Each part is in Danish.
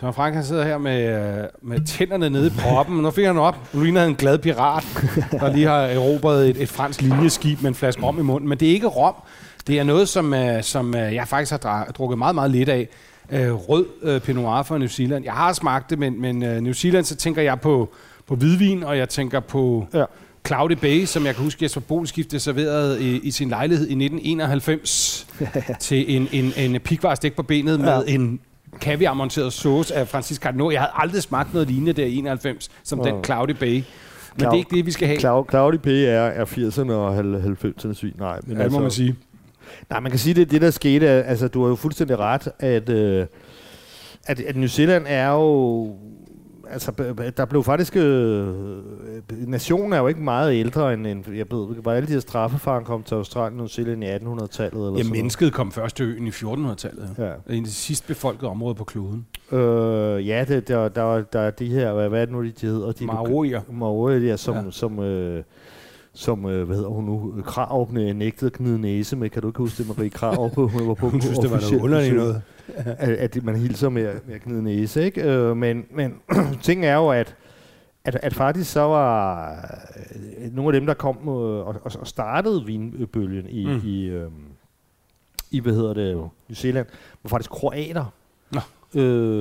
Søren Frank, han sidder her med tænderne nede i proppen, og nu fik han op. Nu ligner han en glad pirat, der lige har erobret et fransk linjeskib med en flaske rom i munden. Men det er ikke rom. Det er noget, som jeg faktisk har drukket meget, meget lidt af. Rød Pinot Noir fra New Zealand. Jeg har smagt det, men New Zealand, så tænker jeg på hvidvin, og jeg tænker på... Ja. Cloudy Bay, som jeg kan huske, at Boleskifte serverede i sin lejlighed i 1991 til en pikvaresteg på benet med en kaviarmonteret sauce af Francis Cardinau. Jeg havde aldrig smagt noget lignende der i 91, som den Cloudy Bay. Men det er ikke det, vi skal have. Cloudy Bay er 80'erne og 90'erne svin. Nej, men det må man sige. Nej, man kan sige, det er det, der skete. Altså, du har jo fuldstændig ret, at New Zealand er jo... Altså, der blev faktisk... nationen er jo ikke meget ældre end jeg ved, var alle de her straffefaren kom til Australien og New Zealand i 1800-tallet? Eller ja, mennesket kom først til øen i 1400-tallet. Ja. Det er det sidst befolkede område på kloden. Ja, der er de her... Hvad er det nu, de hedder? De maorier. Maorier, ja, som hvad hedder hun nu, Krarup nægtede at gnide næse med, kan du ikke huske det, Marie Krarup? Hun synes, det var noget underligt noget. At man hilser med at gnide næse, ikke? Men ting er jo, at faktisk så var nogle af dem, der kom og startede vinbølgen i hvad hedder det, New Zealand, var faktisk kroater.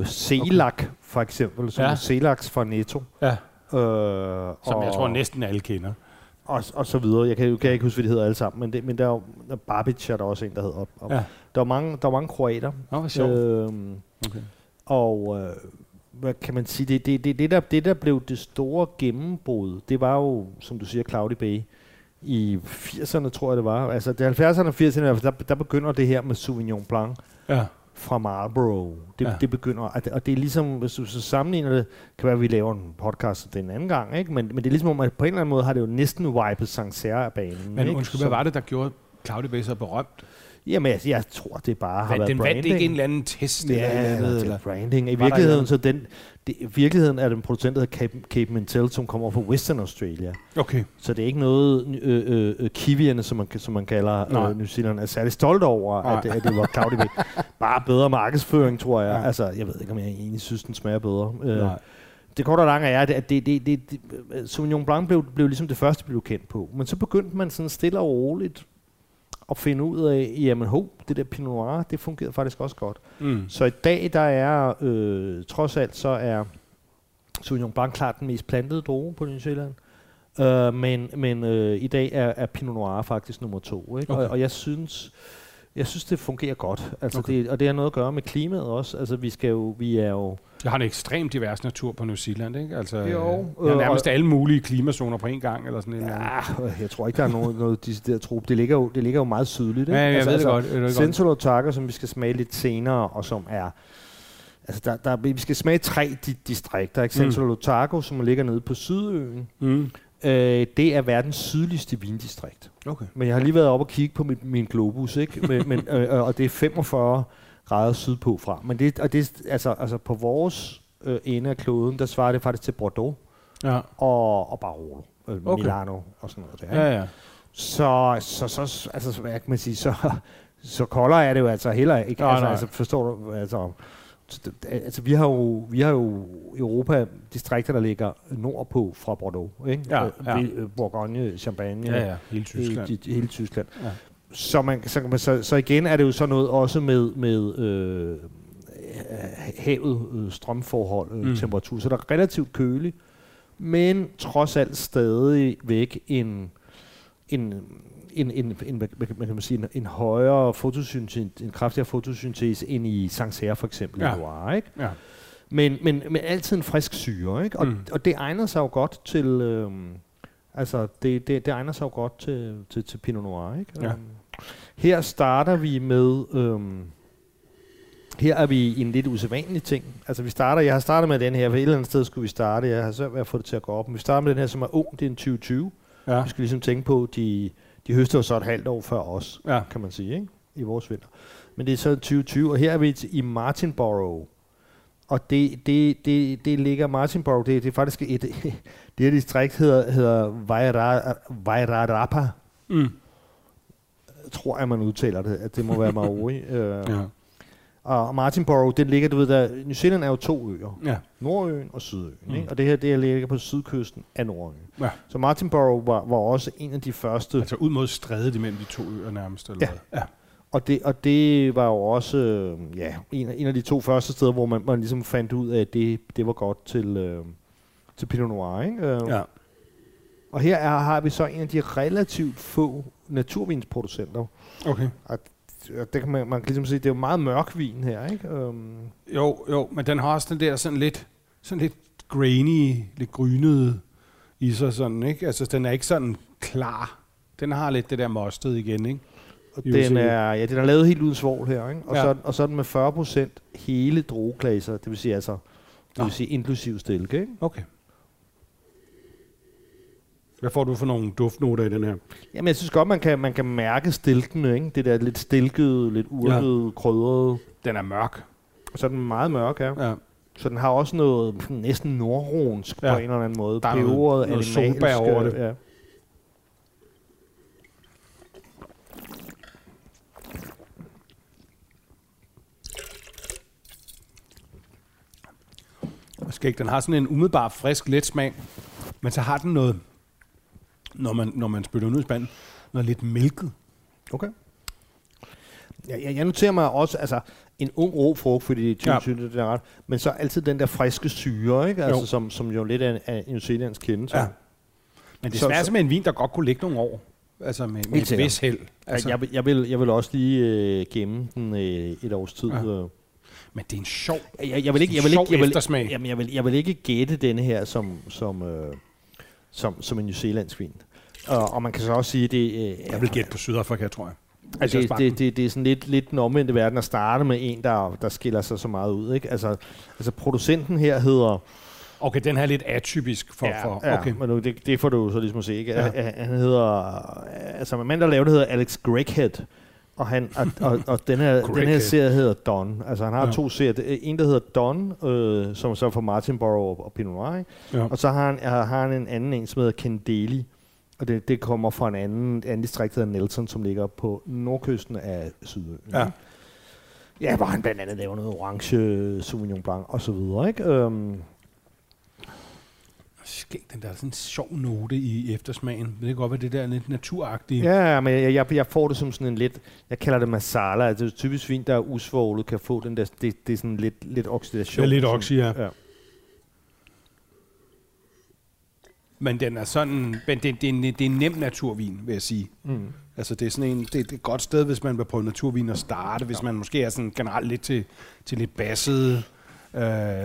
Selak, for eksempel, som Selaks fra Netto. Ja. Som jeg tror næsten alle kender. Og så videre. Jeg kan ikke huske, hvad de hedder alle sammen, men der er jo Barbic, der er også en, der hedder op. Ja. Der er mange kroater. Nå, okay. Og hvad kan man sige, det der blev det store gennembrud, det var jo, som du siger, Cloudy Bay i 80'erne, tror jeg det var. Altså det 70'erne og 80'erne, der begynder det her med Sauvignon Blanc fra Marlborough. Det begynder, og det er ligesom, hvis du så sammenligner det, kan være, at vi laver en podcast den anden gang, ikke? Men det er ligesom, at på en eller anden måde har det jo næsten wipet Sancerre af banen. Men undskyld, hvad var det, der gjorde Cloudy Bay så berømt? Jamen, jeg tror, det bare har været branding. Den vandt ikke en eller anden test? Ja, eller branding. I virkeligheden, er den producent, der hedder Cape Mentel, som kommer fra Western Australia. Okay. Så det er ikke noget, kiwierne, som man kalder New Zealand, er særlig stolt over, at det var Cloudy Bay. Bare bedre markedsføring, tror jeg. Ja. Altså, jeg ved ikke, om jeg egentlig synes, den smager bedre. Det korte og lange er, at Sauvignon Blanc blev ligesom det første, blev kendt på. Men så begyndte man sådan stille og roligt og finde ud af, jamen det der Pinot Noir, det fungerede faktisk også godt. Mm. Så i dag, der er, trods alt, så er Sauvignon Blanc klart den mest plantede droge på New Zealand. Men i dag er Pinot Noir faktisk nummer 2. Ikke? Okay. Og jeg synes, det fungerer godt. Altså, og det har noget at gøre med klimaet også. Altså, vi er jo... Jeg har en ekstremt divers natur på New Zealand, ikke? Altså, jo, nærmest alle mulige klimazoner på en gang, eller sådan noget. Jeg tror ikke, der er noget decideret trop. Det ligger jo meget sydligt, ikke? Ja, jeg ved det godt. Central Otago, som vi skal smage lidt senere, og som er... Altså, vi skal smage 3 distrikter, ikke? Central Otago, som ligger nede på Sydøen. Mm. Det er verdens sydligste vindistrikt. Okay. Men jeg har lige været oppe og kigge på min globus, ikke? Og det er 45 grader sydpå fra. Men det, altså på vores ende af kloden, der svarer det faktisk til Bordeaux og Barolo, Milano og sådan noget der. Ja. Så altså, hvad kan man sige, så koldere er det jo altså heller ikke. Altså, forstår du? Altså, vi har jo Europa-distrikter, der ligger nordpå fra Bordeaux, ikke? Ja. Bourgogne, Champagne, hele Tyskland. Hele Tyskland. Ja. Så igen er det jo så noget også med havet, strømforhold, temperatur, så der er relativt kølig, men trods alt stadig væk en en højere fotosyntese, en kraftigere fotosyntese end i Sancerre for eksempel, ja. Loire, ikke? Ja. Men altid en frisk syre, ikke? Og det egner sig jo godt til altså det egner sig jo godt til Pinot Noir, ikke? Ja. Her starter vi med her er vi i en lidt usædvanlig ting. Altså jeg har startet med den her, for et eller andet sted skulle vi starte. Jeg har svært ved at få det til at gå op. Men vi starter med den her, som er ung, det er en 2020. Ja. Vi skal ligesom tænke på, de høstede jo så et halvt år før os, ja. Kan man sige, ikke? I vores vinter. Men det er så 2020, og her er vi i Martinborough. Og det ligger Martinborough, det er faktisk det her distrikt hedder Wairarapa. Tror jeg, man udtaler det, at det må være Maori. Ja. Og Martinborough, det ligger, du ved der, New Zealand er jo to øer, ja. Nordøen og Sydøen, ikke? Og det her ligger på sydkysten af Nordøen. Ja. Så Martinborough var også en af de første... Altså ud mod strædet imellem de to øer nærmest, eller hvad? Ja. Og det var jo også en af de to første steder, hvor man ligesom fandt ud af, at det var godt til Pinot Noir, ikke? Ja. Og her har vi så en af de relativt få naturvinsproducenter. Okay. Og det kan man kan ligesom sige, det er jo meget mørk vin her, ikke? Jo, men den har også den der sådan lidt grainy, lidt grynede i sig, sådan, ikke? Altså den er ikke sådan klar. Den har lidt det der mostet igen, ikke? Og den er lavet helt uden svovl her, ikke? Og så er den med 40% hele drueklasser, det vil sige inklusiv stilke, ikke? Okay. Hvad får du for nogle duftnoter i den her? Jamen, jeg synes godt, man kan mærke stilkene, ikke? Det der lidt stilkede, lidt urtede, krydrede. Den er mørk. Så er den meget mørk, ja. Så den har også noget næsten nordronsk på en eller anden måde. Der er noget solbær over det. Ja. Skæg, den har sådan en umiddelbar frisk, let smag, men så har den noget... Når man spytter den ud i spanden, noget lidt mælket. Okay. Jeg noterer mig også, altså en ung rå frugt, fordi det er 2020, det er ret, men så altid den der friske syre, ikke? Altså, som jo lidt er en New kendetegn. Ja. Men det smager som en vin, der godt kunne ligge nogle år. Altså med et vis held. Altså. Jeg vil også lige gemme den et års tid. Ja. Men det er en sjov eftersmag. Jamen, jeg vil ikke gætte denne her som en newzealandsk vin. Og man kan så også sige, at det... jeg vil gætte på Sydafrika, tror jeg. Altså, det er sådan lidt den omvendte verden at starte med en, der skiller sig så meget ud, ikke? Altså producenten her hedder... Okay, den her er lidt atypisk for men det får du så ligesom at se, ikke? Ja. Han hedder... Altså, en mand, der lavede det, hedder Alex Greghead. Og den her serie hedder Don. Altså han har to serier. En, der hedder Don, som så for Martinborough og Pinot Noir. Ja. Og så har han en anden en, som hedder Kendeli. Og det kommer fra en anden distrikt, der hedder Nelson, som ligger på nordkysten af Sydøen. Ja. Ja, hvor han blandt andet laver noget orange, Sauvignon Blanc og så videre, ikke? Skægt, den der er sådan en sjov note i eftersmagen. Det kan godt være det der lidt naturagtige. Ja, men jeg får det som sådan en lidt, jeg kalder det masala. Altså typisk vin, der er usvoglet, kan få den der, det er sådan lidt oxidation. Ja, lidt oxy, ja. Men den er sådan, men det er en nem naturvin, vil jeg sige. Mm. Altså det er sådan en, det er et godt sted, hvis man vil prøve naturvin og starte, hvis man måske er sådan generelt lidt til lidt bassede.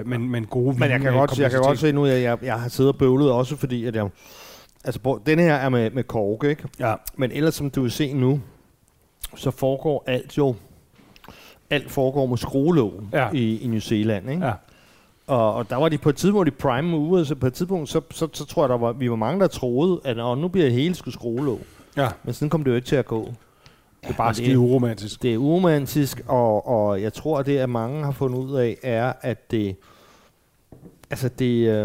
Men gode vine. Men jeg kan godt se nu, at jeg har siddet og bøvlet også, fordi at jeg... Altså, den her er med kork, ikke? Ja. Men ellers, som du vil se nu, så foregår alt jo... Alt foregår med skruelågen i New Zealand, ikke? Ja. Og der var de på et tidspunkt, de prime ude, så på et tidspunkt, så tror jeg, vi var mange, der troede, at nu bliver det hele sgu skruelåg. Ja. Men sådan kom det jo ikke til at gå. Det er bare skide uromantisk. Det er uromantisk, og jeg tror, at det, at mange har fundet ud af, er, at det... Altså, det... Der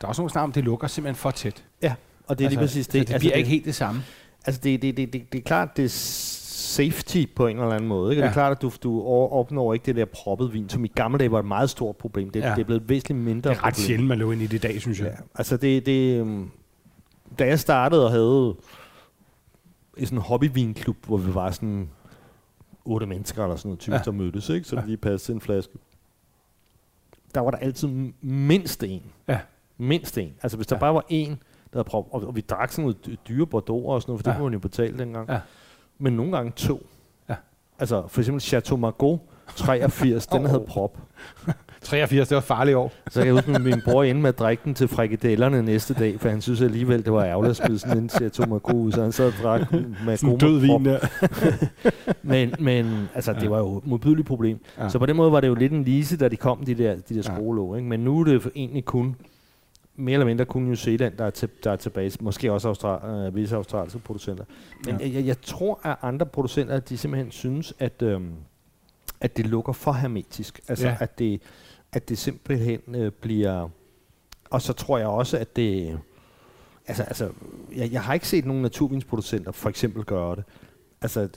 er også nogle snak om, det lukker simpelthen for tæt. Ja, og det er lige præcis det. Det bliver ikke helt det samme. Altså, det er klart, det er safety på en eller anden måde, ikke? Ja. Det er klart, at du opnår ikke det der proppet vin, som i gamle dage var et meget stort problem. Det er blevet væsentligt mindre problem. Det er ret sjældent, man løber ind i det i dag, synes jeg. Ja. Altså, da jeg startede og havde... i sådan en hobbyvinklub, hvor vi var sådan 8 mennesker eller sådan noget typisk, der mødtes, ikke? Så vi lige passede en flaske. Der var der altid mindst en. Altså hvis der bare var en, der og vi drak sådan noget dyre Bordeaux og sådan noget, for det kunne man jo betale dengang. Ja. Men nogle gange to. Ja. Altså for eksempel Chateau Margaux 83, den havde prop. 83, det var farligt år. Så kan jeg huske, at min bror endte med at drikke den til frikadellerne næste dag, for han synes alligevel, det var ærgerligt at spille sådan en Chateau Margaux, så han sad og drak Margaux død vin der. men altså, det var jo et modbydeligt problem. Ja. Så på den måde var det jo lidt en lise, da de kom, de der skruelåg. Ikke? Men nu er det egentlig kun, mere eller mindre kun New Zealand, der er tilbage. Måske også visse australiske producenter. Men jeg tror, at andre producenter, de simpelthen synes, at det lukker for hermetisk. Altså, at det simpelthen bliver... Og så tror jeg også, at det... Altså jeg har ikke set nogen naturvinsproducenter for eksempel gøre det. Altså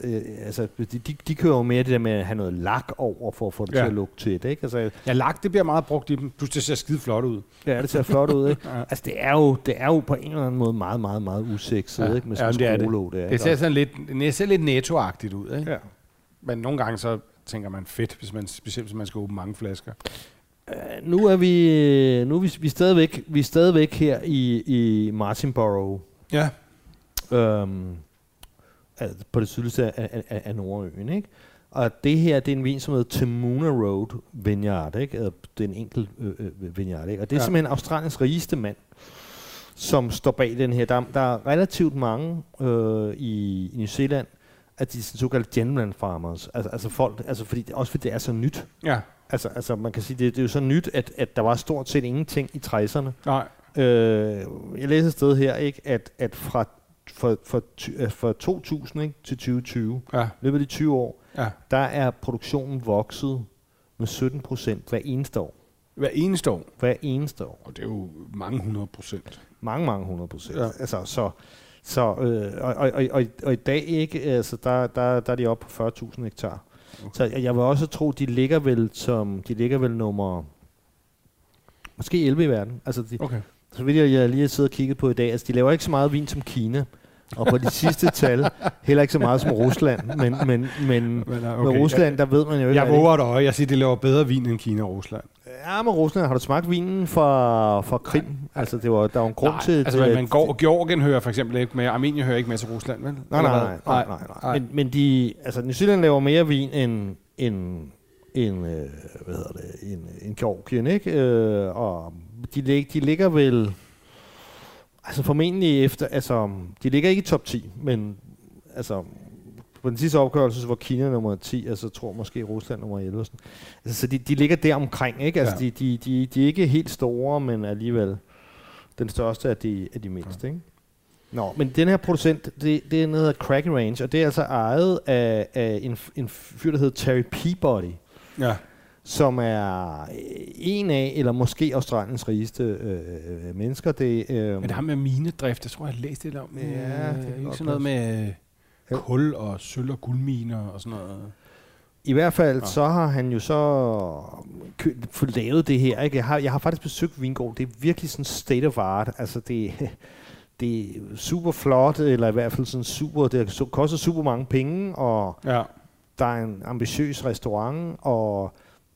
de kører jo mere det der med at have noget lak over for at få det til at lukke til det, ikke? Altså, lak, det bliver meget brugt i dem. Plus, det ser skide flot ud. Ja, det ser flot ud, ikke? Altså, det er jo på en eller anden måde meget, meget, meget usekset, ikke? Med sådan en skruelåg der. Det ser sådan lidt nettoagtigt ud, ikke? Ja. Men nogle gange så... tænker man fedt, specielt hvis man skal åbne mange flasker. Nu er vi stadigvæk her i Martinborough. Ja. Altså på det sydligste af Nordøen, ikke? Og det her, det er en vin, som hedder Temuna Road Vineyard, ikke? Det er en enkelt vineyard, ikke? Og det er simpelthen Australiens rigeste mand, som står bag den her. Der er relativt mange i New Zealand, at de såkaldte gentleman farmers, altså folk, altså fordi også fordi det er så nyt. Ja. Altså man kan sige det er jo så nyt, at der var stort set ingenting i 60'erne. Nej. Jeg læser et sted her, ikke, at fra 2000, ikke, til 2020, løbet af de 20 år, der er produktionen vokset med 17% hver eneste år. Hver eneste år. Og det er jo mange 100%. Mange 100%. Ja. Altså så. Så i dag, ikke, altså der er de oppe på 40.000 hektar. Okay. Så jeg vil også tro, de ligger vel nummer måske 11 i verden. Altså så vidt jeg lige har siddet og kigget på i dag, altså de laver ikke så meget vin som Kina. Og på de sidste tal, heller ikke så meget som Rusland, men med Rusland, der ved man jo ikke. Jeg våger dig øje, jeg siger, det laver bedre vin end Kina og Rusland. Ja, men Rusland, har du smagt vinen fra Krim? Nej. Altså, der var en grund til... Altså, man går, Georgien hører for eksempel ikke med, Armenien hører ikke med til Rusland, vel? Nej. Men de... Altså, New Zealand laver mere vin end Georgien, ikke? Og de ligger vel... Altså formentlig efter, altså de ligger ikke i top 10, men altså på den sidste opgørelse så var Kina nummer 10, altså tror måske Rusland nummer 11. Altså så de ligger der omkring, ikke? Altså de er ikke helt store, men alligevel den største af de mindste, ikke? Nå, men den her producent, det er noget af Craggy Range, og det er altså ejet af en fyr, der hedder Terry Peabody. Ja. Som er en af, eller måske Australiens rigeste mennesker. Men det har med minedrift, jeg tror, jeg har læst det om. Ja, det er sådan noget med kul og sølv og guldminer og sådan noget. I hvert fald, så har han jo fået lavet det her. Ikke? Jeg har faktisk besøgt Vingård. Det er virkelig sådan state of art. Altså, det er super flot, eller i hvert fald sådan super... Det koster super mange penge, og der er en ambitiøs restaurant, og...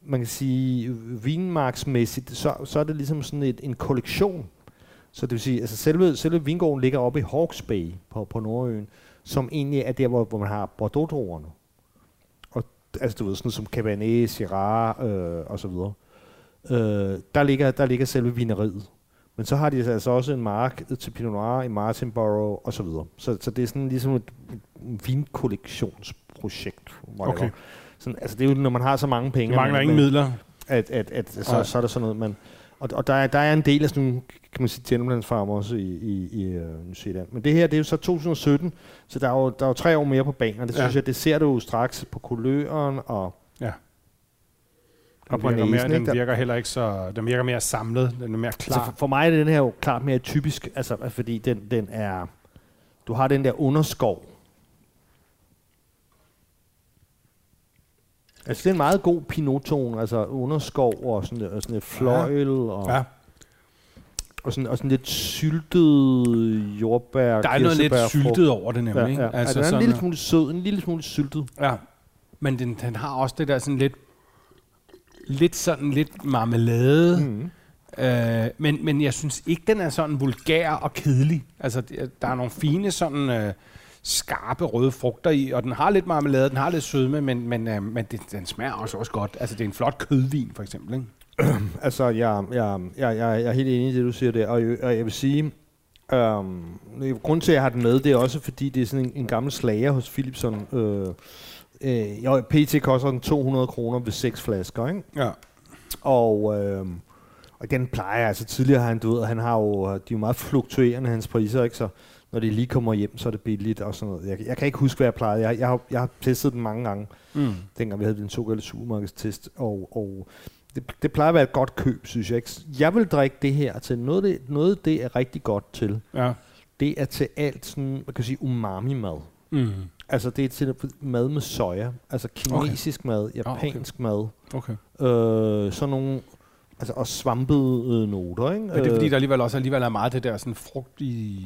Man kan sige, vinmarksmæssigt, så er det ligesom sådan en kollektion. Så det vil sige, altså selve vingården ligger oppe i Hawke's Bay på Nordøen, som egentlig er der, hvor man har Bordeaux-druerne. Og altså, du ved, sådan som Cabernet, Syrah og så videre. Der ligger selve vineriet. Men så har de altså også en mark til Pinot Noir i Martinborough og så videre. Så det er sådan ligesom et vinkollektionsprojekt. Okay. Sådan, altså det er jo, når man har så mange penge... mangler ingen midler. Så er der sådan noget, man... Og der er en del af sådan nogle, kan man sige, gentlemanfarmer også i New Zealand. Men det her, det er jo så 2017, så der er jo 3 år mere på banen, og det synes jeg, det ser du jo straks på kuløren og... Ja. Den virker mere samlet, den er mere klar. Altså for mig er den her jo klart mere typisk, altså fordi den er... Du har den der underskov. Altså, det er en meget god pinot-tone, altså underskov og sådan et fløjl og sådan lidt syltet jordbær. Der er noget lidt syltet over det nemlig, ikke? Altså, den er en lille smule sød, en lille smule syltet. Ja, men den har også det der sådan lidt marmelade, Men jeg synes ikke, den er sådan vulgær og kedelig. Altså, der er nogle fine sådan skarpe røde frugter i, og den har lidt marmelade, den har lidt sødme, men den smager også godt. Altså, det er en flot kødvin, for eksempel, ikke? Altså, jeg er helt enig i det, du siger der, og jeg vil sige, grunden til, at jeg har den med, det er også, fordi det er sådan en gammel slager hos Philipson. PT koster den 200 kroner ved 6 flasker, ikke? Ja. Og den plejer, altså tidligere har han, du ved, han har jo, de er jo meget fluktuerende, hans priser, ikke? Så når de lige kommer hjem, så er det billigt og sådan noget. Jeg kan ikke huske, hvad jeg plejede. Jeg har testet den mange gange, dengang vi havde den såkaldte supermarkedstest, og det plejer at være et godt køb, synes jeg. Jeg vil drikke det her til noget, det er rigtig godt til. Ja. Det er til alt sådan, man kan sige, umami-mad. Mm. Altså det er til mad med soja, altså kinesisk mad, japansk mad, sådan nogle, altså og svampede noter, ikke? Men det er fordi der alligevel er meget det der sådan frugtige.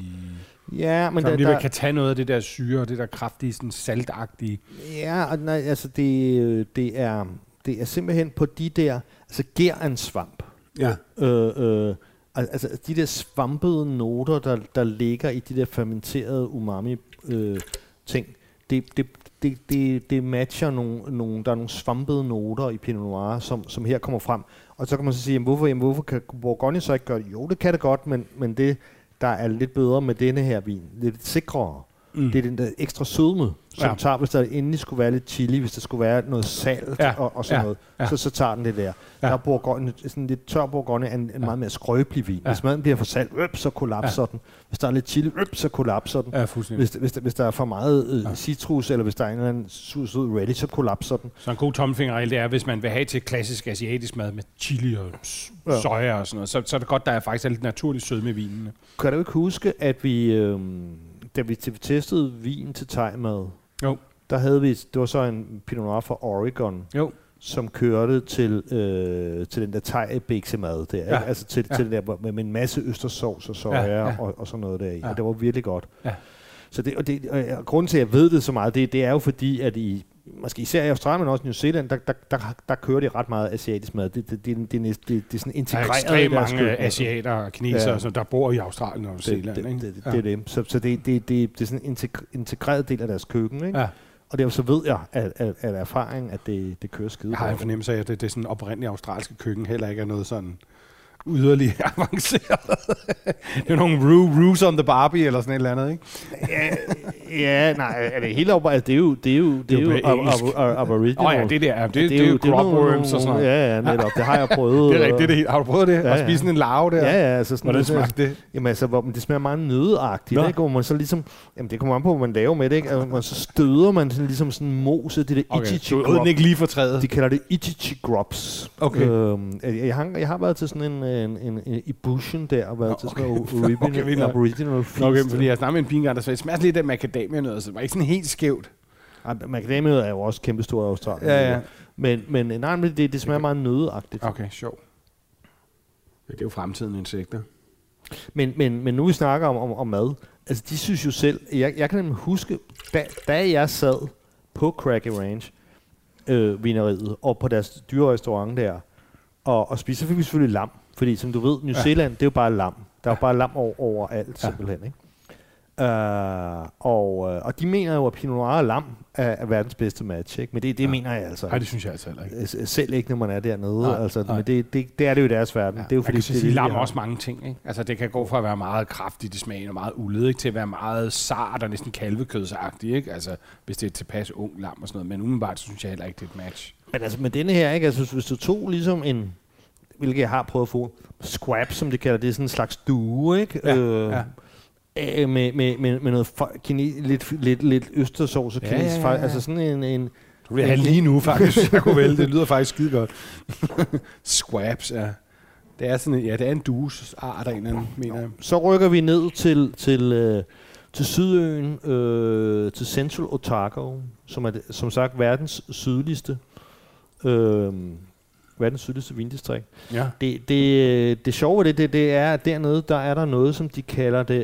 Ja, men der alligevel kan tage noget af det der syre, det der kraftige, sådan saltagtige. Ja, og nej, altså det er simpelthen på de der, altså gær en svamp. Ja. Altså de der svampede noter der ligger i de der fermenterede umami ting. Det matcher nogle, der er nogle svampede noter i Pinot Noir, som her kommer frem. Og så kan man så sige, hvorfor kan Bourgogne så ikke gøre det? Jo, det kan det godt, men det, der er lidt bedre med denne her vin, lidt sikrere, det er den der ekstra sødme, som tager, hvis der endelig skulle være lidt chili, hvis der skulle være noget salt og sådan noget, så tager den det der. Der er Bourgogne, sådan lidt tør Bourgogne er en meget mere skrøbelig vin. Hvis maden bliver for salt, så kollapser den. Hvis der er lidt chili, så kollapser den. Hvis der er for meget citrus, eller hvis der er en eller anden sød radish, så kollapser den. Så en god tommelfingerregel, det er, hvis man vil have til klassisk asiatisk mad med chili og soja og sådan noget, så er det godt, der er faktisk lidt naturlig sødme i vinen. Kan du ikke huske, at vi... Da vi testede vin til thai-mad, der havde vi, det var så en Pinot Noir fra Oregon, som kørte til den der thai-biksemad der, altså til den der med en masse østersovs og soja og sådan noget der i, og det var virkelig godt. Ja. Så og grunden til, at jeg ved det så meget, det er jo fordi, at måske især i Australien, men også i New Zealand, der kører de ret meget asiatisk mad. Det er sådan integreret. Der er ekstremt mange asiater og kinesere, som der bor i Australien og New Zealand. Det er dem. Så det er sådan en integreret del af deres køkken, ikke? Ja. Og derfor så ved jeg af erfaring, at det kører skide. Jeg har en fornemmelse af, at det er sådan oprindelige australske køkken heller ikke er noget sådan yderligt avanceret. Det er nogle roos on the Barbie eller sådan et eller andet, ikke? Ja, nej, det er helt op, altså, det er jo aboriginal. Åh ja, det er jo grubworms og sådan noget. Ja, netop, det har jeg prøvet. Det er rigtigt, har du prøvet det? At spise sådan en larve der? Ja, altså sådan noget. Hvordan smagte det? Jamen altså, det smager meget nøddeagtigt, ikke? Hvor man så ligesom, jamen det kommer an på, hvad man laver med det, ikke? Altså, man så støder man sådan ligesom sådan en mose, det der ichichi-grub. Okay, du ikke lige fortrædet. De kalder det ichichi-grubs. Okay. Jeg har været til sådan en i bushen der, og været til sådan noget aboriginal feast. Okay, fordi jeg snakker med en pingang, der sagde, smager lidt af macadamianød, så det var ikke sådan helt skævt. Macadamianød er jo også kæmpestor i Australien. Ja. Men nej, det smager meget nøddeagtigt. Okay, sjovt. Ja, det er jo fremtiden insekter. Men nu vi snakker om mad, altså de synes jo selv, jeg kan nemlig huske, da jeg sad på Craggy Range vineriet, og på deres dyrerestaurant der, og spiste, så fik vi selvfølgelig lam. Fordi som du ved, New Zealand, det er jo bare lam. Der er jo bare lam overalt, simpelthen, ikke? Og de mener jo, at Pinot Noir og lam er verdens bedste match, ikke? Men det mener jeg altså. Nej, det synes jeg altså ikke. Selv ikke, når man er dernede. Nej, altså, men det er det jo i deres verden. Ja, det er jo, fordi man kan sige, lam er også mange ting, ikke? Altså, det kan gå fra at være meget kraftigt i smagen og meget uled, til at være meget sart og næsten kalvekødsagtigt, ikke? Altså, hvis det er tilpas ung lam og sådan noget. Men umiddelbart synes jeg heller ikke, det er et match. Men altså med denne her, ikke? Altså, hvis du tog ligesom en, hvilket jeg har prøvet at få, scrap, som de kalder det, sådan en slags due, ikke? Med noget lidt østersovs og kinesisk, altså sådan en... Du vil have lige nu, faktisk. Jeg kunne vælge, det lyder faktisk skide godt. Scraps, ja. Det er sådan en, det er en duesart af en eller anden, mener jeg. Så rykker vi ned til Sydøen, til Central Otago, som er, som sagt, verdens sydligste vindistrikt. Ja. Det sjove ved det er, at dernede, der er der noget, som de kalder det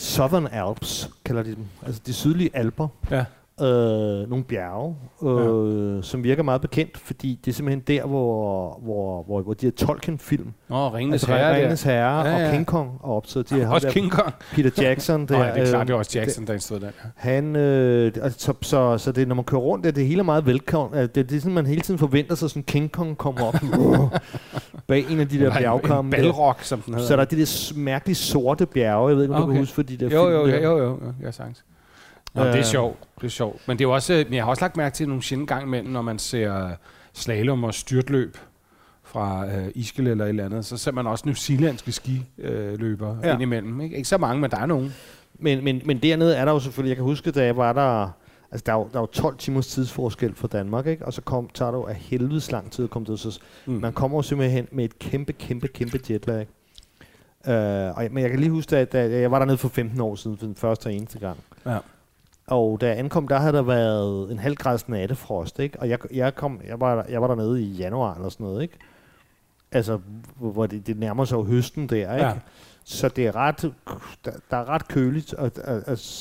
Southern Alps, kalder de dem. Altså de sydlige alper. Ja. nogle bjerge, som virker meget bekendt, fordi det er simpelthen der, hvor de her Tolkien-film. Ringenes Herre. Ringenes Herre og King Kong er optaget. Også King Kong. Peter Jackson. Der, det er klart, det er også Jackson, der stod der. Han, så det, når man kører rundt, det er hele meget velkommen. Det er sådan, man hele tiden forventer sig, sådan King Kong kommer op bag en af de der bjergkamme. En balrog, som den hedder. Så der er de der mærkelige sorte bjerge. Jeg ved ikke, om du kan huske for de der film. Jo. Jeg sagtens. Nå, det er sjovt. Det er sjovt. Men det er også, jeg har også lagt mærke til nogle sjældent gang imellem, når man ser slalom og styrtløb fra Ischgl eller et eller andet, så ser man også newzealandske skiløbere indimellem. Ikke så mange, men der er nogen. Men dernede er der jo selvfølgelig, jeg kan huske, da jeg var der, altså der er jo 12 timers tidsforskel fra Danmark, ikke? Og så tager det jo af helvedes lang tid at komme til. Så man kommer jo simpelthen med et kæmpe jetlag. Men jeg kan lige huske, at jeg var dernede for 15 år siden, for den første og eneste gang. Ja. Og da jeg ankom, der havde der været en halvgrads nattefrost, ikke? Og jeg var dernede i januar eller sådan noget, ikke? Altså, hvor det nærmer sig jo høsten der, ikke? Ja. Så det er der er ret køligt, og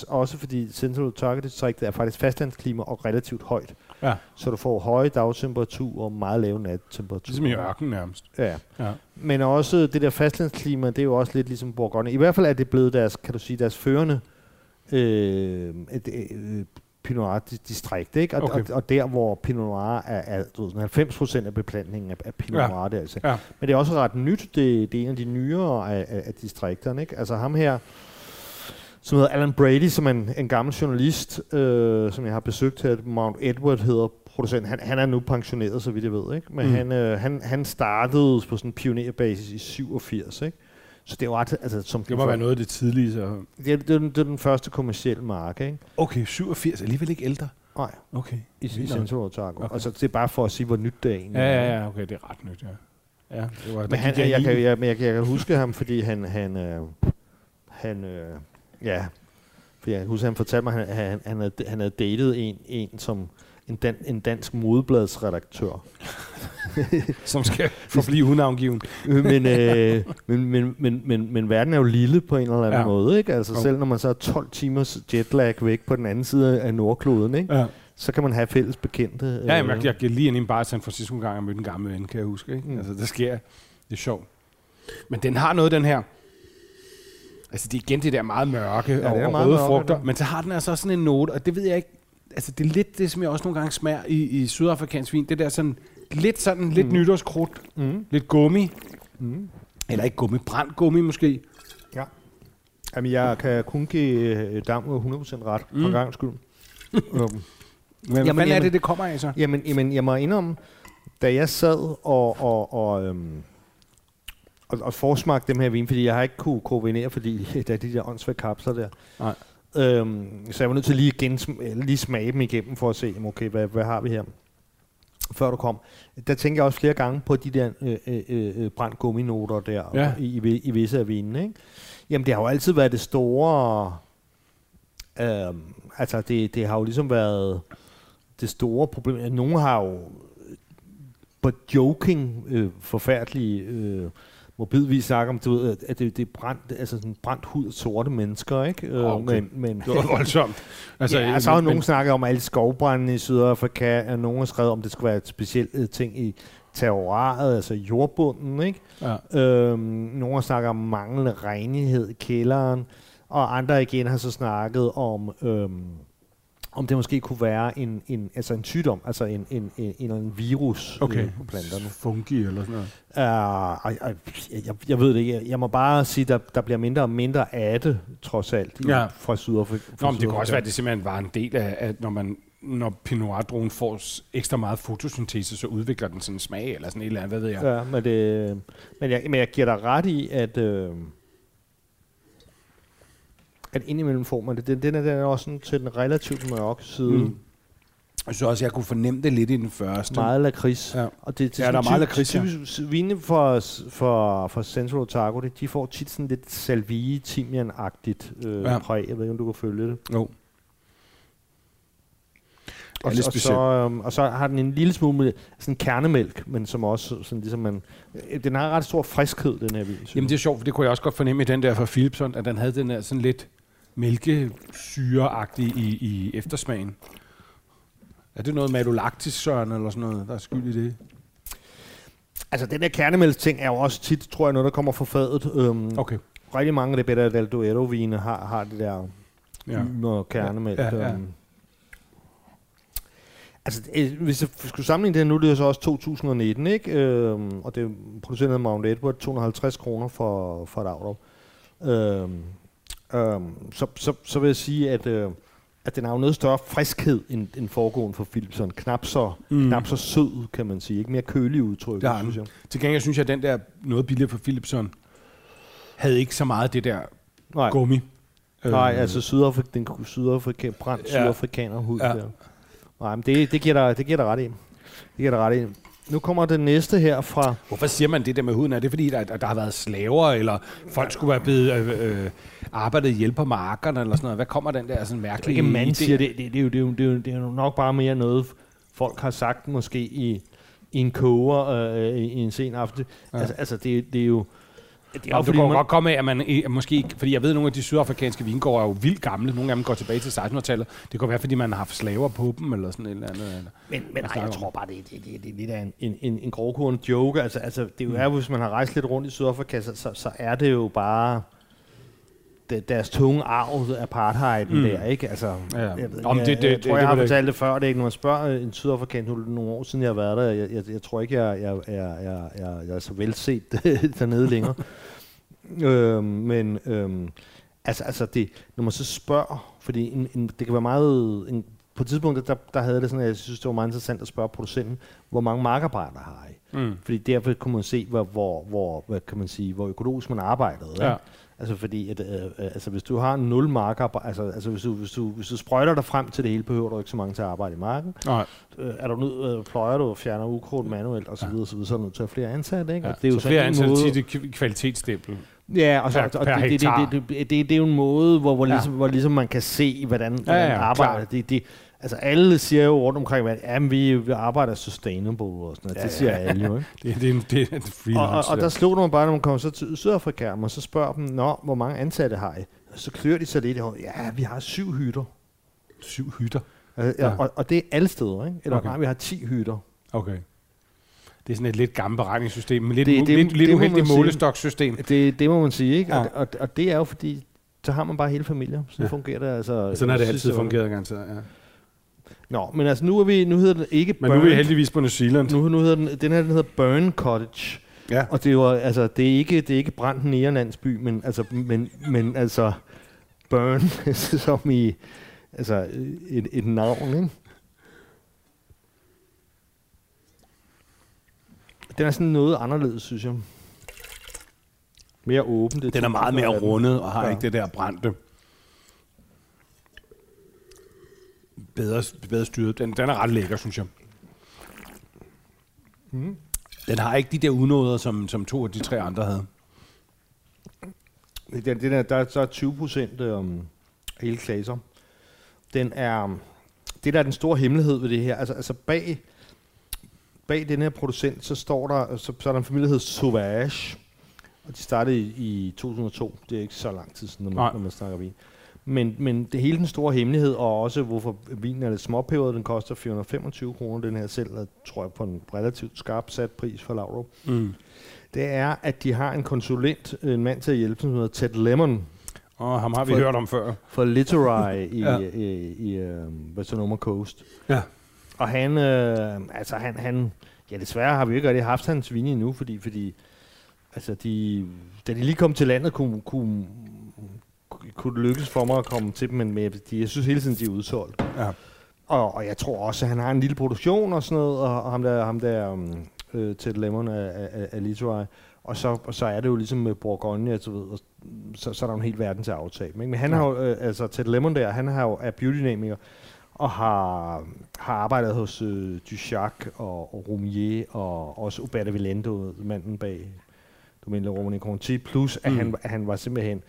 også fordi Central Otago distriktet er faktisk fastlandsklima og relativt højt. Ja. Så du får høje dagtemperaturer og meget lave nattemperaturer. Ligesom i ørken nærmest. Ja. Men også det der fastlandsklima, det er jo også lidt ligesom Bourgogne. I hvert fald er det blevet deres førende Pinot Noir-distrikt, ikke? Og der, hvor Pinot Noir er 90% af beplantningen af Pinot Noir, der, altså. Ja. Men det er også ret nyt, det er en af de nyere af distrikterne, ikke? Altså ham her, som hedder Alan Brady, som er en gammel journalist, som jeg har besøgt her, Mount Edward hedder producenten, han er nu pensioneret, så vidt jeg ved, ikke? Men han startede på sådan en pionerbasis i 87, ikke? Så det er jo ret, altså, som det må være noget af det tidlige, så... Det er den første kommercielle mark, ikke? Okay, 87, alligevel ikke ældre? Nej, okay. I Central Otago. Okay. Altså, det er bare for at sige, hvor nyt det er egentlig. Ja, okay, det er ret nyt, ja. Det var, men jeg kan huske ham, fordi han fortalte mig, at han havde datet en som... En dansk modebladsredaktør. Som skal forblive unavngiven. men verden er jo lille på en eller anden måde, ikke? Altså selv når man så er 12 timers jetlag væk på den anden side af nordkloden, ikke? Ja. Så kan man have fælles bekendte. Ja, jeg gik lige ind i en bar i San Francisco en gang og mødte en gammel ven, kan jeg huske, ikke? Altså det sker. Det er sjovt. Men den har noget, den her. Altså det er igen det der meget mørke og meget røde frugter, men så har den altså også sådan en note, og det ved jeg ikke. Altså det er lidt det, som jeg også nogle gange smager i sydafrikansk vin. Det der sådan lidt nytårskrudt, lidt gummi, eller ikke gummi, brændt gummi måske. Ja. Jamen jeg kan kun give Dam 100% ret, for gangens skyld. Hvad er det kommer af så? Jamen jeg må indrømme, da jeg sad og forsmagte dem her vin, fordi jeg har ikke kunne kombinere, fordi der er de der åndssvage kapsler der. Nej. Så jeg var nødt til lige lige smage dem igennem for at se, okay, hvad har vi her? Før du kom, der tænkte jeg også flere gange på de der brændt gumminoter der i visse af vinene, ikke? Jamen det har jo altid været det store, altså det har jo ligesom været det store problem. Nogle har jo på joking forfærdelige morbidvis snakker om, at det er brændt, altså sådan brændt hud sorte mennesker, ikke? Okay. Men det var voldsomt. Altså, ja, så har nogen snakket om alle skovbrændene i Sydafrika, og nogen har skrevet om, det skulle være et specielt ting i terroraret, altså jordbunden, ikke? Ja. Nogen har snakket om manglende renlighed i kælderen, og andre igen har så snakket om, om det måske kunne være en sygdom, altså en virus på planterne. Fungi eller sådan noget? Jeg ved det ikke. Jeg må bare sige, at der bliver mindre og mindre af det, trods alt, fra Sydafrika. Det kunne også være, at det simpelthen var en del af, at når Pinot Noir-druen får ekstra meget fotosyntese, så udvikler den sådan en smag eller sådan et eller andet, hvad ved jeg. Ja, men jeg giver dig ret i, at indimellem får man det. Den er også sådan til den relativt mørke side. Jeg synes også, jeg kunne fornemme det lidt i den første. Meget lakrids. Ja. Og det er der meget lakrids, vinene for Central Otago, de får tit sådan lidt salvie-timian-agtigt præg. Jeg ved ikke, om du kan følge det. Jo. Og så har den en lille smule sådan kernemælk, men som også sådan ligesom den har ret stor friskhed, den her vin. Jamen det er sjovt, for det kunne jeg også godt fornemme i den der fra Philipson, at den havde den her sådan lidt mælkesyreagtig i eftersmagen. Er det noget malolaktisk, Søren, eller sådan noget, der er skyld i det? Altså, den der kernemælsting er jo også tit, tror jeg, noget, der kommer fra fadet. Okay. Rigtig mange af de bedre del Duero-vine har det der og kernemælk. Ja. Altså, hvis jeg skulle sammenligne det nu, det er så også 2019, ikke? Og det er produceret af Mount Edward, 250 kroner for et outdoor. Så vil jeg sige, at den har jo noget større friskhed end foregående for Philipsen. Knap så sød, kan man sige. Ikke mere kølig udtryk, synes jeg. Til gengæld synes jeg, at den der noget billigere for Philipsen havde ikke så meget det der gummi. Nej, altså sydafrikanerhud. Ja. Der. Nej, men det giver dig ret i. Nu kommer den næste her fra... Hvorfor siger man det der med huden? Er det fordi, der har været slaver, eller folk skulle være blevet arbejdet ihjel på markerne, eller sådan noget? Hvad kommer den der sådan mærkelige... Man siger det er jo nok bare mere noget, folk har sagt måske i en koger i en sen aften. Ja. Altså, det er jo... Det kunne godt komme af, at man måske ikke... Fordi jeg ved, at nogle af de sydafrikanske vingårder er jo vildt gamle. Nogle af dem går tilbage til 1600-tallet. Det kunne være, fordi man har haft slaver på dem, eller sådan et eller andet. Men nej, jeg tror bare, det er lidt af en grovkorn joke. Altså, det er jo hvis man har rejst lidt rundt i Sydafrika, så er det jo bare... Deres tunge arv af apartheiden der, ikke? Altså, jeg tror, jeg har fortalt det før, det er ikke, når man spørger en sydafrikaner nogle år siden, jeg har været der, jeg tror ikke, jeg er så velset dernede længere. Men altså det, når man så spørger, fordi det kan være meget... På et tidspunkt, der havde det sådan, at jeg synes, det var meget interessant at spørge producenten, hvor mange markarbejdere har I? Fordi derfor kunne man se, hvor økologisk man arbejdede. Ja. Altså fordi, at, hvis du har 0 marker, altså hvis du sprøjter dig frem til det hele, behøver du ikke så mange til at arbejde i marken. Nej. Er du nødt, pløjer du og fjerner ukrudt manuelt og så videre, så er du nødt til at have flere ansatte, ikke? Ja. Det er jo så flere ansatte til det kvalitetsstempel. Ja, og så det er jo en måde, hvor ligesom man kan se, hvordan arbejder det. Altså alle siger jo rundt omkring, at vi arbejder sustainable og sådan noget. Ja, det siger alle jo, ikke? det er en freelance. Og der slog man bare, når man kom så til Sydafrika, og så spørger dem, hvor mange ansatte har I? Så klør de sig lidt i hånden. Ja, vi har 7 hytter. 7 hytter? Ja. Og det er alle steder, ikke? Eller vi har 10 hytter. Okay. Det er sådan et lidt gammelt beregningssystem, men lidt uheldigt målestokssystem. Det må man sige, ikke? Ja. Og det er jo fordi, så har man bare hele familier. Sådan fungerer det altså. Sådan har det altid fungeret, garanteret, ja. Nå, men altså nu hedder den ikke Burn. Men nu er vi heldigvis på New Zealand. Nu hedder den hedder Burn Cottage. Ja. Og det var altså det er ikke brændt nærelandsby, men altså Burn som i altså et navn, ikke? Den er sådan noget anderledes, synes jeg. Mere åben. Den er meget mere rundet og har ikke det der brændte. Bedre styret. Den er ret lækker, synes jeg. Den har ikke de der unåder, som 2 af de 3 andre havde. Der er 20% hele klaser. Det der er den store hemmelighed ved det her. Altså bag den her producent, så står der, så er der en familie, der hedder Sauvage. Og de startede i 2002. Det er ikke så lang tid siden, når man snakker vin. Men det hele den store hemmelighed, og også hvorfor vinen er lidt småpeberet, den koster 425 kroner, den her selv, tror jeg, på en relativt skarp sat pris for Lauro. Det er, at de har en konsulent, en mand til at hjælpe, som hedder Ted Lemon. Og ham har vi hørt om før. For Literary i Sonoma Coast. Ja. Og han ja, desværre har vi ikke rigtig haft hans vine endnu, fordi altså da de lige kom til landet, kunne det lykkes for mig at komme til dem, men jeg synes hele tiden, de er udsolgt. Ja. Og jeg tror også, at han har en lille produktion og sådan noget, og ham der Ted Lemon af Lituai. Og så er det jo ligesom med Bourgogne, og så er der en hel verden til at aftage dem, ikke? Men han har jo, altså Ted Lemon der, han har jo, er biodynamiker, og har arbejdet hos Duchac og Roumier, og også Uberto Villendo, manden bag Domaine Romane Conti, plus at han var simpelthen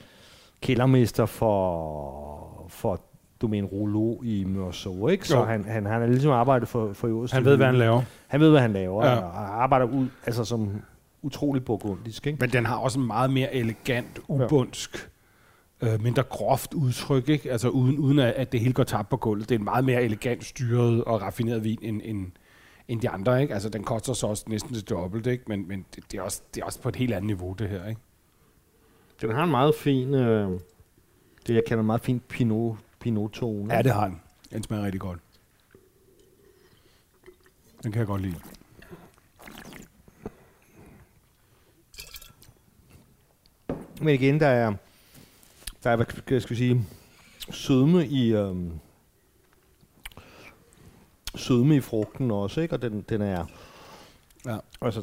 kældermester for Domaine Rouleau i Meursault, ikke? Så han har ligesom arbejdet for Jørgensen. Han ved, hvad han laver. Og arbejder ud, altså som utrolig burgundisk, ikke? Men den har også en meget mere elegant, ubundsk mindre groft udtryk, ikke? Altså uden at det hele går tabt på gulvet. Det er en meget mere elegant styret og raffineret vin end de andre, ikke? Altså den koster så også næsten det dobbelte, ikke? Men det er også på et helt andet niveau, det her, ikke? Den har en meget fin, det jeg kalder en meget fin pinot-tone. Ja, det har den. Den smager rigtig godt. Den kan jeg godt lide. Men igen, der er, hvad skal vi sige, sødme i frugten også, ikke? Og den er, ja. Altså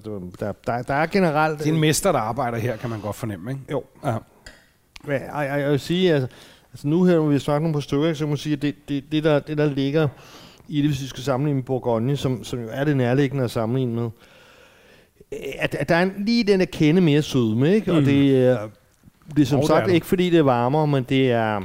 der er generelt. Det er en mester, der arbejder her, kan man godt fornemme, ikke? Jo. Ja. Jeg vil sige, altså nu her, når vi snakker nogle par stykker, så må man sige, at det der ligger i det, hvis vi skal sammenligne med Bourgogne, som jo er det nærliggende at sammenligne med, at der er lige den at kende mere sødme, ikke? Og det er som sagt ikke fordi det er varmere, men det er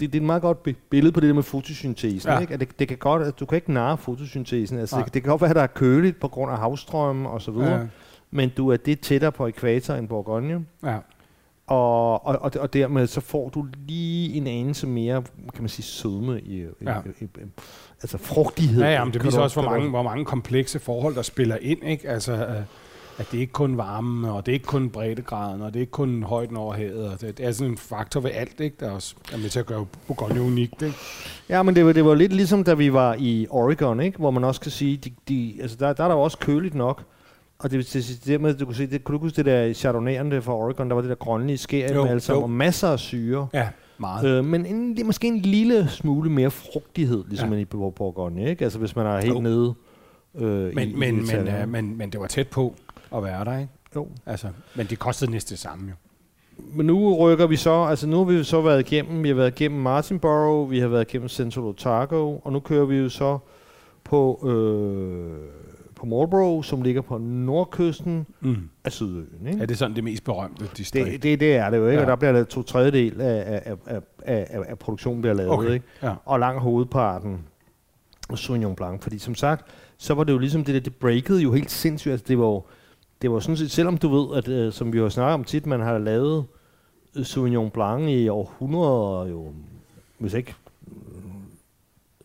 et meget godt billede på det der med fotosyntesen, ja. Ikke? At det kan godt, at du kan ikke narre fotosyntesen. Altså det kan godt være, at der er køligt på grund af havstrømme og så videre, ja. Men du er det tættere på ekvator end Bourgogne. Ja. Og dermed så får du lige en anelse mere, kan man sige, sødme i altså frugtighed. Ja, men det viser også hvor mange komplekse forhold der spiller ind, ikke? Altså at det ikke kun varmen, og det ikke kun breddegraden, og det ikke kun højden over havet, og det er sådan en faktor ved alt, ikke? Der også er med til at gøre Bourgogne unikt, ikke? Ja, men det var lidt ligesom da vi var i Oregon, ikke? Hvor man også kan sige, altså der er der også køligt nok. Og det med, at du kunne se, det kunne du huske det der Chardonnayerne fra Oregon, der var det der grønlige skær med altså og masser af syre. Ja, meget. Men det er måske en lille smule mere frugtighed, ligesom man i Bourgogne, ikke? Altså hvis man er helt nede men det var tæt på at være der, ikke? Jo. Altså, men det kostede næsten det samme, jo. Men nu rykker vi så, altså nu har vi jo så været igennem, vi har været igennem Martinborough, vi har været igennem Central Otago, og nu kører vi jo så på Marlborough, som ligger på nordkysten af Sydøen, ikke? Ja, det er sådan det mest berømte distrikt. Det er det jo, ikke? Ja. Og der bliver lavet 2/3 af produktionen bliver lavet, ikke? Ja. Og langt hovedparten Sauvignon Blanc, fordi som sagt, så var det jo ligesom det breakede jo helt sindssygt. Altså, det var sådan set, selvom du ved, at som vi har snakket om tit, man har lavet Sauvignon Blanc i århundreder, jo, hvis ikke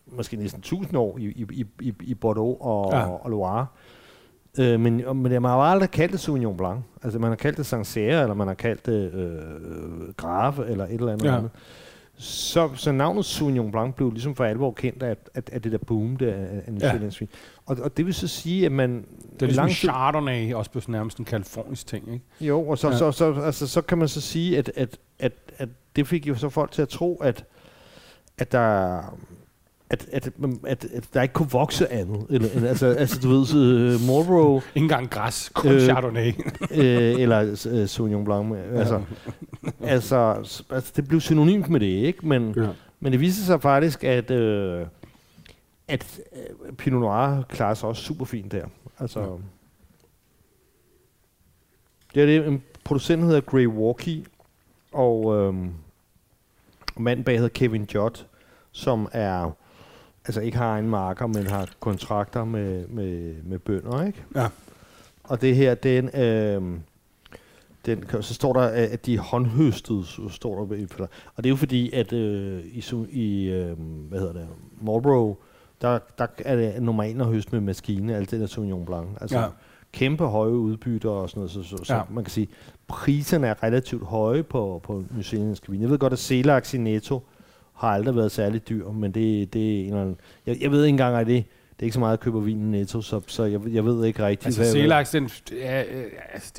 måske næsten 1000 år i Bordeaux og Loire. Men man har aldrig kaldt det Sauvignon Blanc. Altså man har kaldt det Sancerre, eller man har kaldt det Grave, eller et eller andet. Ja. Så navnet Sauvignon Blanc blev ligesom for alvor kendt af det der boom der af New Zealand. Ja. Og det vil så sige, at man... Det er ligesom Chardonnay, også på nærmest en kalifornisk ting, ikke? Jo, og så kan man så sige, at det fik jo så folk til at tro, at der ikke kunne vokse andet. Eller, altså du ved, Marlborough... Ikke engang græs, kun Chardonnay. Eller Sauvignon Blanc. Altså, det blev synonymt med det, ikke? Men det viste sig faktisk, at Pinot Noir klarer sig også super fint der. Altså, det er en producent, hedder Gray Walkie, og manden bag hedder Kevin Judd, som er... Altså ikke har en marker, men har kontrakter med bønder, ikke? Ja. Og det her, så står der, at de er håndhøstet, så står der. Og det er jo fordi, at i hvad hedder det, Marlborough, der er det normalt at høste med maskine, alt det der Sauvignon Blanc. Altså kæmpe høje udbytter og sådan noget, så man kan sige, priserne er relativt høje på nyzealandske vin. Jeg ved godt, at Selak i Netto har aldrig været særlig dyr, men det er en eller anden... Jeg ved ikke engang, at det er ikke så meget, at køber vinen Netto, så jeg ved ikke rigtigt. Altså Selak, det er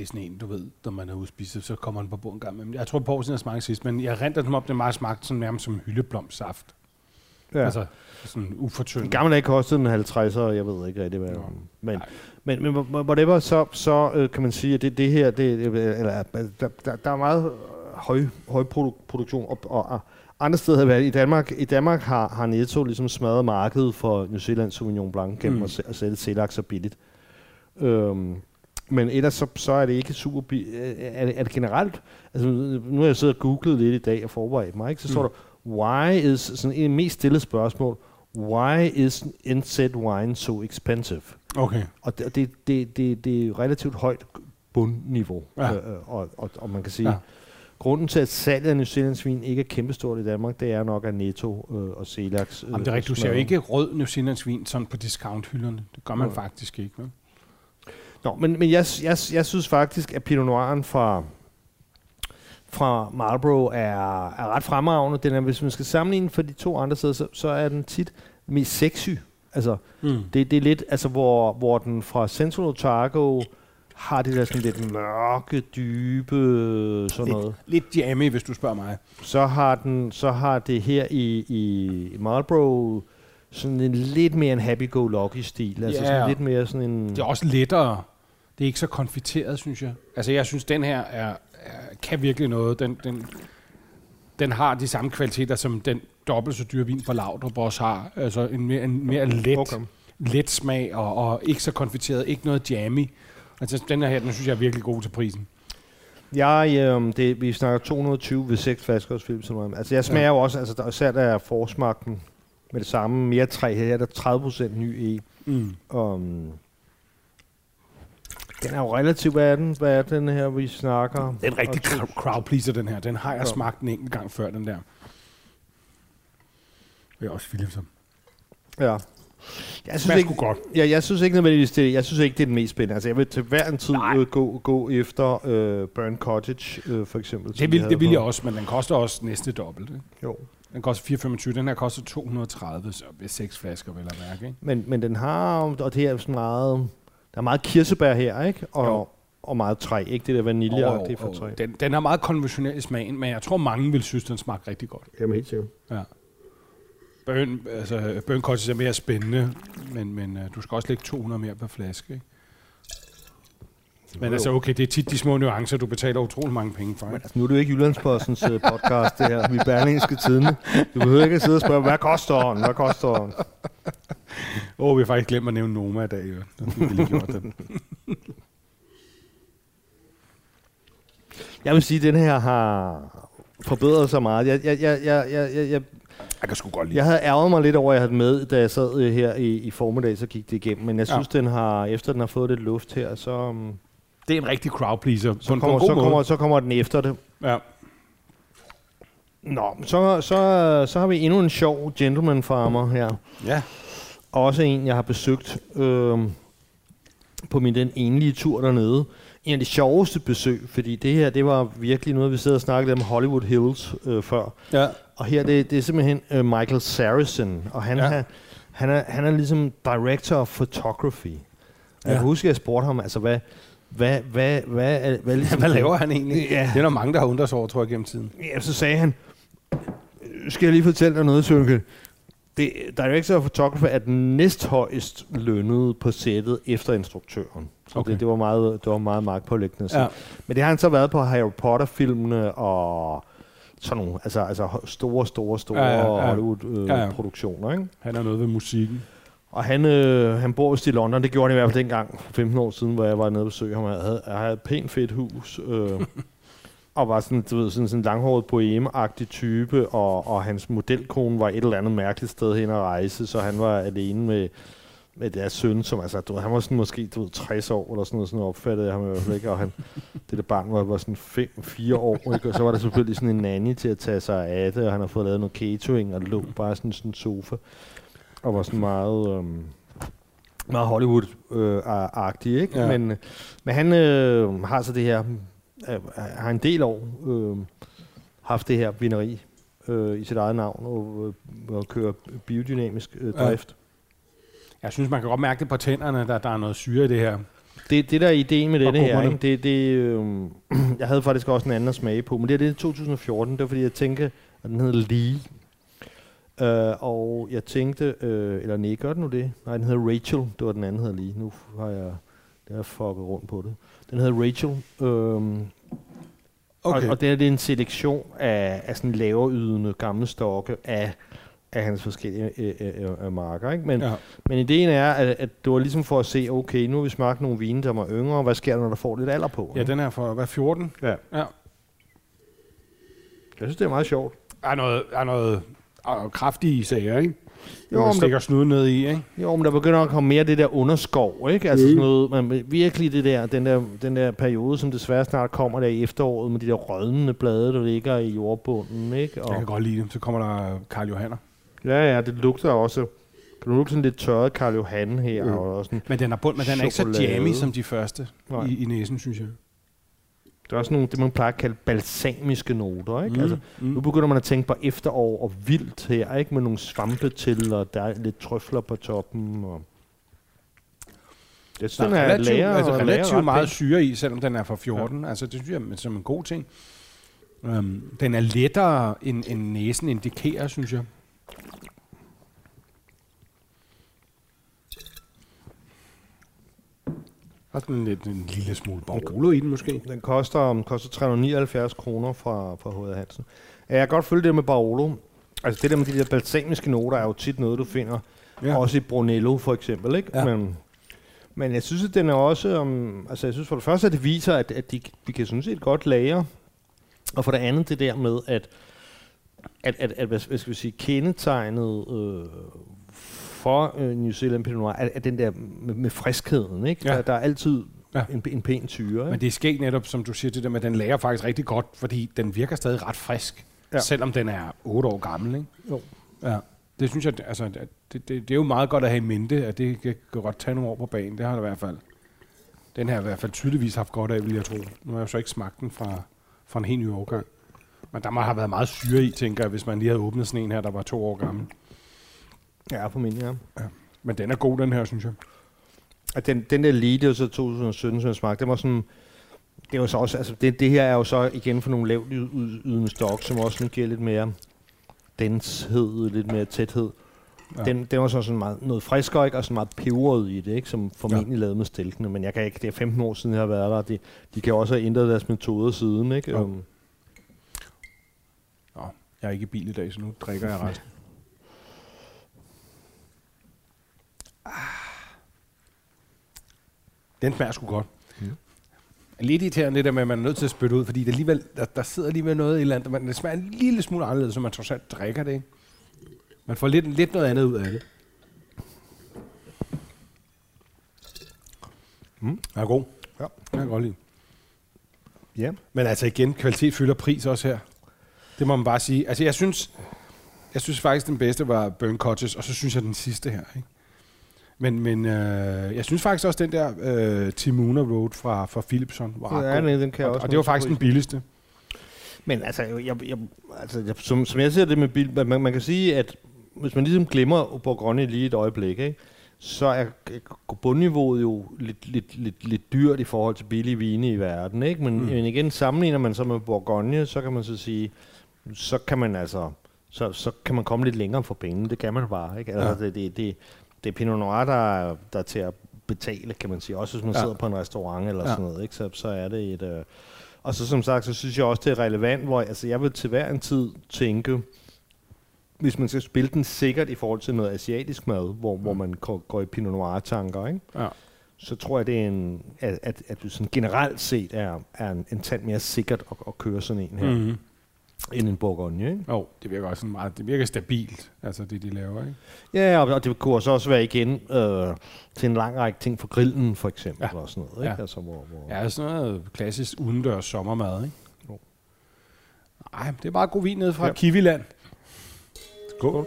sådan en, du ved, når man er udspist, så kommer den på bordet en gang med. Jeg tror på siden, jeg smagte sidst, men jeg renter den op, det meget smagt sådan nærmest som hyldeblomstsaft. Ja. Altså sådan ufortyndet. Den gamle ikke kostede den 50'er, og jeg ved ikke rigtigt, hvad det var. Men whatever, så kan man sige, at det her, der er meget høj produktion og andre steder har været i Danmark. I Danmark har Netto ligesom smadret markedet for New Zealand Sauvignon Blanc gennem at sælge Selak så billigt. Men ellers så er det ikke super billigt. Er det generelt? Altså, nu har jeg siddet og googlet lidt i dag og forberedt mig. Ikke? Så står der, why is, sådan en mest stille spørgsmål, why is NZ wine so expensive? Okay. Og det er relativt højt bundniveau. Ja. Og man kan sige... Ja. grunden til, at salget af New Zealands vin ikke er kæmpestort i Danmark, det er nok af Netto og Selaks. Jamen det er rigtigt, du ser jo ikke rød New Zealands vin sådan på discounthylderne. Det gør man faktisk ikke. Vel? Nå, men jeg synes faktisk, at Pinot Noiren fra Marlborough er ret fremragende. Den er, hvis man skal sammenligne for de to andre steder, så er den tit mest sexy. Altså, det er lidt, altså, hvor den fra Central Otago har det der sådan lidt mørke, dybe, sådan noget. Lidt jammy, hvis du spørger mig. Så har det her i Marlborough sådan en lidt mere en happy-go-lucky stil. Altså sådan lidt mere sådan en... Det er også lettere. Det er ikke så konfiteret, synes jeg. Altså jeg synes, den her kan virkelig noget. Den har de samme kvaliteter, som den dobbelt så dyre vin fra Laudrup også har. Altså en mere let smag, og ikke så konfiteret, ikke noget jammy. Altså den her, den synes jeg er virkelig god til prisen. Vi snakker 220 ved 6 flasker hos Philips. Altså jeg smager jo også, altså der, især der er forsmagten med det samme, mere træ her, der er 30% ny e. Den er jo relativt, hvad er den her, vi snakker? Den er en rigtig crowd pleaser, den her. Den har jeg smagt en enkelt gang før, den der. Det er også Philipsen. Ja. Jeg synes ikke nødvendigvis det. Jeg synes ikke det er den mest spændende. Altså jeg vil til hver en tid gå efter Burn Cottage for eksempel. Det vil jeg også, men den koster også næste dobbelt. Ikke? Jo. Den koster 4,25. Den her koster 230, så 6 flasker vel at mærke. Ikke? Men den har, og det er sådan meget, der er meget kirsebær her, ikke? Og meget træ, ikke det der vanilje, det er for træ. Den er meget konventionel i smagen, men jeg tror mange vil synes den smager rigtig godt. Jamen helt sikkert. Ja. Burn Cottage er mere spændende, men du skal også lægge 200 mere per flaske, ikke? Men altså okay, det er tit de små nuancer, du betaler utrolig mange penge for. Altså, nu er det jo ikke Jyllandspostens podcast, det her, vi er Berlingske Tidende. Du behøver ikke at sidde og spørge, hvad koster den? Vi har faktisk glemt at nævne Noma i dag, jo. Jeg vil sige, at den her har forbedret sig meget. Jeg kan sgu godt lide. Jeg havde ærget mig lidt over, at jeg havde den med, da jeg sad her i formiddag, så gik det igennem. Men jeg synes, den har, efter den har fået lidt luft her, så... Det er en rigtig crowd pleaser. Så kommer den efter det. Ja. Nå, så har vi endnu en sjov gentleman farmer her. Ja. Også en, jeg har besøgt på min den enlige tur dernede. En af de sjoveste besøg, fordi det her, det var virkelig noget, vi sad og snakkede om Hollywood Hills før. Ja. Og her, det er simpelthen Michael Saracen, og han er ligesom director of photography. Jeg husker, jeg spurgte ham, altså hvad laver han egentlig? Ja. Det er der mange, der har undret sig over, tror jeg, gennem tiden. Ja, så sagde han, skal jeg lige fortælle dig noget, Sønke? Director of photography er den næsthøjest lønnede på sættet efter instruktøren. Så okay. det var meget magtpåliggende. Ja. Men det har han så været på Harry Potter-filmene og sådan nogle, altså store Hollywood-produktioner. Ikke? Han er noget ved musikken. Og han bor vist i London, det gjorde han i hvert fald dengang, for 15 år siden, hvor jeg var nede og besøgte ham. Jeg havde et pænt fedt hus, og var sådan en langhåret boheme-agtig type, og hans modelkone var et eller andet mærkeligt sted hen at rejse, så han var alene med deres søn, som altså, han var sådan måske 60 år, eller sådan noget opfattede jeg ham i hvert fald, ikke? Og han, det der barn var sådan 5-4 år, ikke? Og så var der selvfølgelig sådan en nanny til at tage sig af det, og han har fået lavet noget catering, og lå bare sådan en sofa, og var sådan meget, meget Hollywood-agtig, ikke? Ja. Men han har så det her, har en del år haft det her vineri i sit eget navn, og kører biodynamisk drift. Jeg synes, man kan godt mærke det på tænderne, der er noget syre i det her. Det der er ideen med denne her, ikke? Jeg havde faktisk også en anden at smage på, men det er det 2014, det var fordi, jeg tænkte, at den hed Lee. Og jeg tænkte, eller nej, gør den nu det? Nej, den hedder Rachel, det var den anden, der hedder Lee. Nu har jeg fucket rundt på det. Den hedder Rachel, og det er en selektion af sådan laverydende gamle stokke af hans forskellige marker, ikke? Men ideen er, at det var ligesom for at se, okay, nu har vi smagt nogle vine, der var yngre, hvad sker der, når der får lidt alder på? Ja, ikke? Den her for, hvad, 14? Ja. Jeg synes, det er meget sjovt. Der er noget kraftige sager, ikke? Jo, man stikker snuden ned i, ikke? Jo, men der begynder at komme mere det der underskov, ikke? Altså sådan noget, man, virkelig det der, den der periode, som desværre snart kommer der i efteråret, med de der rødnende blade, der ligger i jordbunden, ikke? Og jeg kan godt lide dem. Så kommer der Karl Johanner. Ja, det lugter også. Kan du lugte sådan lidt tørret Karl Johan her? Og sådan men den er bund, men den er ikke så jammy som de første i næsen, synes jeg. Der er også nogle, det man plejer at kalde balsamiske noter, ikke? Altså, nu begynder man at tænke på efterår og vildt her, ikke? Med nogle svampe til, og der er lidt trøfler på toppen. Og jeg synes, der er relativt meget syre i, selvom den er fra 14. Ja. Altså, det synes jeg som en god ting. Den er lettere, end næsen indikerer, synes jeg. Der er en lille smule Barolo i den måske. Den koster 379 kroner fra H.A. Hansen. Jeg kan godt følge det med Barolo. Altså det der med de der balsamiske noter er jo tit noget, du finder. Ja. Også i Brunello for eksempel, ikke? Ja. Men jeg synes, at den er også... altså jeg synes for det første, at det viser, at de kan sådan set godt lagre. Og for det andet det der med, at hvad skal vi sige, kendetegnet... for New Zealand Pinot Noir, er den der med friskheden, ikke? Ja. Der er altid en pæn tyre. Men det er sket netop, som du siger til det med, at den lager faktisk rigtig godt, fordi den virker stadig ret frisk, selvom den er 8 år gammel, ikke? Jo. Ja. Det synes jeg, altså, det er jo meget godt at have i mente, at det kan godt tage nogle år på banen. Det har det i hvert fald. Den her i hvert fald tydeligvis haft godt af, vil jeg tro. Nu har jeg jo så ikke smagt den fra en helt ny årgang. Men der må have været meget syre i, tænker jeg, hvis man lige havde åbnet sådan en her, der var 2 år gammel. Ja, formentlig, ja. Men den er god, den her, synes jeg. At den der lige, det var så 2017, som jeg smagte, den var sådan, det var så også, altså det her er jo så igen for nogle lavt ydende stok, som også sådan giver lidt mere denshed, lidt mere tæthed. Ja. Den var så sådan meget, noget friskere, ikke? Og sådan meget peberet i det, ikke? Som formentlig lavede med stilkene, men jeg kan ikke, det er 15 år siden, jeg har været der, de kan også have ændret deres metoder siden, ikke? Ja. Jeg er ikke i bil i dag, så nu drikker jeg resten. Den smager sgu godt. Lidt irriterende det der med, at man er nødt til at spytte ud, fordi det alligevel, der sidder alligevel noget i landet, men det smager en lille smule anderledes, så man trods alt drikker det, ikke? Man får lidt noget andet ud af det. Den er god. Ja. Den er godt lide. Ja. Men altså igen, kvalitet fylder pris også her. Det må man bare sige. Altså jeg synes faktisk, den bedste var Burn Cottage, og så synes jeg den sidste her, ikke? Men jeg synes faktisk også, den der Timuna Road fra Philipson var ret god. Den kan og det var faktisk den billigste. Men altså, som jeg ser det med bil, man kan sige, at hvis man ligesom glemmer Bourgogne lige et øjeblik, ikke, så er bundniveauet jo lidt dyrt i forhold til billige vine i verden. Ikke? Men igen, sammenligner man så med Bourgogne, så kan man så sige, så kan man altså, så kan man komme lidt længere for pengene. Det kan man bare, ikke? Altså, ja. Det er Pinot Noir, der er til at betale, kan man sige. Også hvis man sidder på en restaurant eller sådan noget, ikke? Så er det et... Og så som sagt, så synes jeg også, det er relevant, hvor jeg vil til hver en tid tænke, hvis man skal spille den sikkert i forhold til noget asiatisk mad, hvor man går i Pinot Noir-tanker, ikke? Ja. Så tror jeg, det er at du sådan generelt set er en tand mere sikkert at køre sådan en her, end en Bourgogne, ikke? Jo, det virker også sådan meget, det virker stabilt, altså det, de laver, ikke? Ja, og det kunne også være igen til en lang række ting for grillen, for eksempel, og sådan noget, ikke? Ja, altså, hvor sådan noget klassisk udendørs sommermad, ikke? Jo. Nej, det er bare god vin nede fra Kiwiland. Skål.